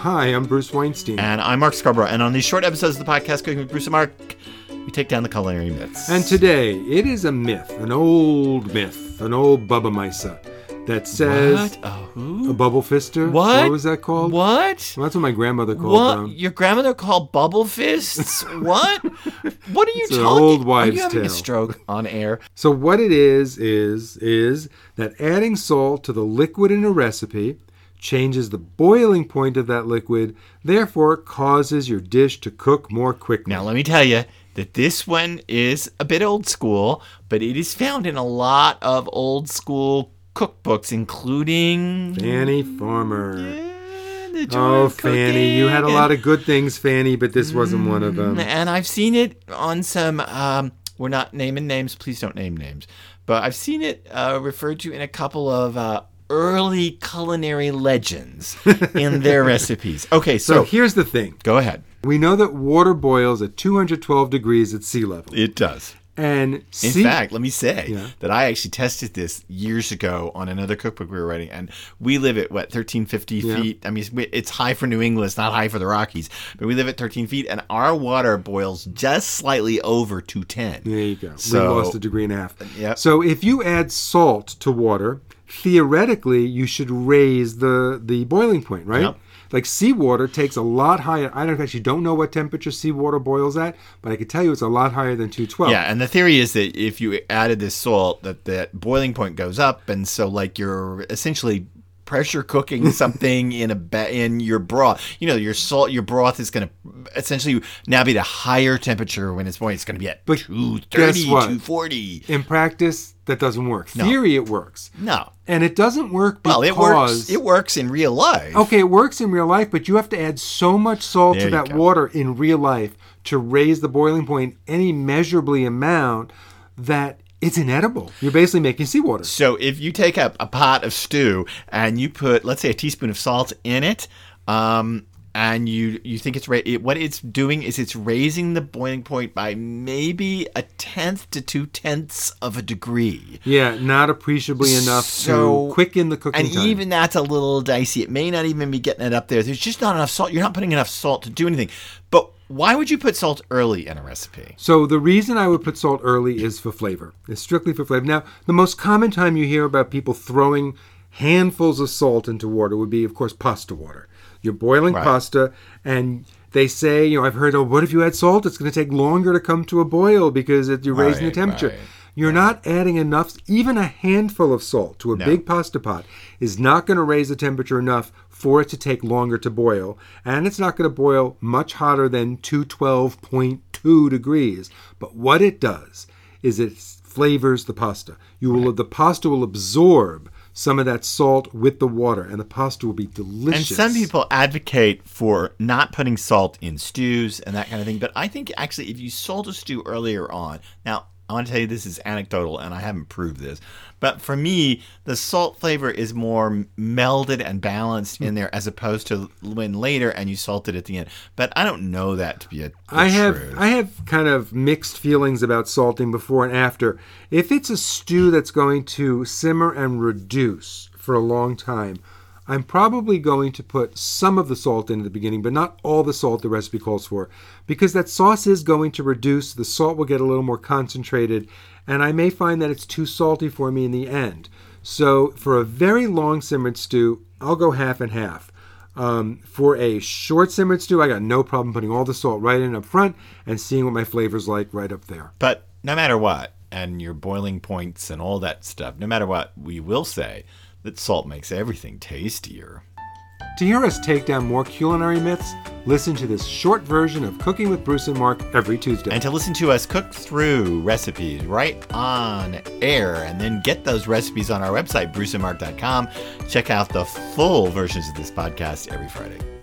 Hi, I'm Bruce Weinstein. And I'm Mark Scarborough. And on these short episodes of the podcast, Cooking with Bruce and Mark, we take down the culinary myths. And today, it is a myth, an old Bubbe Meise that says... What? A bubble fister? What was that called? What? Well, that's what my grandmother called them. Your grandmother called bubble fists? What? What are you talking about? An old wives' tale. Are you having a stroke on air? So what it is that adding salt to the liquid in a recipe changes the boiling point of that liquid, therefore causes your dish to cook more quickly. Now let me tell you that this one is a bit old school, but it is found in a lot of old school cookbooks, including Fanny Farmer. Yeah, oh, Fanny, you had a lot of good things, Fanny, but this wasn't one of them. And I've seen it on some, we're not naming names, please don't name names, but I've seen it referred to in a couple of early culinary legends in their recipes. Okay, so here's the thing. Go ahead. We know that water boils at 212 degrees at sea level. It does. And in fact, let me say that I actually tested this years ago on another cookbook we were writing, and we live at, 1,350 feet? I mean, it's high for New England. It's not high for the Rockies, but we live at 13 feet, and our water boils just slightly over 210. There you go. So, we lost a degree and a half. Yep. So if you add salt to water, theoretically, you should raise the boiling point, right? Yep. Like seawater takes a lot higher. I actually don't know what temperature seawater boils at, but I can tell you it's a lot higher than 212. Yeah, and the theory is that if you added this salt, that boiling point goes up, and so like you're essentially pressure cooking something in your broth. You know, your broth is going to essentially now be at a higher temperature when it's boiling. It's going to be at 230, 240. In practice, that doesn't work. No. Theory, it works. No. And it doesn't work because... Well, it works in real life. Okay, it works in real life, but you have to add so much salt to that water in real life to raise the boiling point any measurably amount that... It's inedible. You're basically making seawater. So if you take up a pot of stew and you put, let's say, a teaspoon of salt in it, and you think what it's doing is it's raising the boiling point by maybe 1/10 to 2/10 of a degree. Yeah, not appreciably enough to quicken the cooking time. And even that's a little dicey. It may not even be getting it up there. There's just not enough salt. You're not putting enough salt to do anything. But why would you put salt early in a recipe? So the reason I would put salt early is for flavor. It's strictly for flavor. Now, the most common time you hear about people throwing handfuls of salt into water would be, of course, pasta water. You're boiling pasta, and they say, I've heard, what if you add salt? It's going to take longer to come to a boil because you're raising the temperature. Right. You're not adding enough, even a handful of salt to a big pasta pot is not going to raise the temperature enough for it to take longer to boil. And it's not going to boil much hotter than 212.2 degrees. But what it does is it flavors the pasta. The pasta will absorb some of that salt with the water, and the pasta will be delicious. And some people advocate for not putting salt in stews and that kind of thing. But I think actually if you salt a stew earlier on, now I want to tell you this is anecdotal and I haven't proved this, but for me, the salt flavor is more melded and balanced in there as opposed to when later and you salt it at the end. But I don't know that to be true. I have kind of mixed feelings about salting before and after. If it's a stew that's going to simmer and reduce for a long time, I'm probably going to put some of the salt in at the beginning, but not all the salt the recipe calls for, because that sauce is going to reduce. The salt will get a little more concentrated, and I may find that it's too salty for me in the end. So for a very long simmered stew, I'll go half and half. For a short simmered stew, I got no problem putting all the salt right in up front and seeing what my flavor's like right up there. But no matter what, and your boiling points and all that stuff, no matter what, we will say that salt makes everything tastier. To hear us take down more culinary myths, listen to this short version of Cooking with Bruce and Mark every Tuesday. And to listen to us cook through recipes right on air, and then get those recipes on our website, bruceandmark.com. Check out the full versions of this podcast every Friday.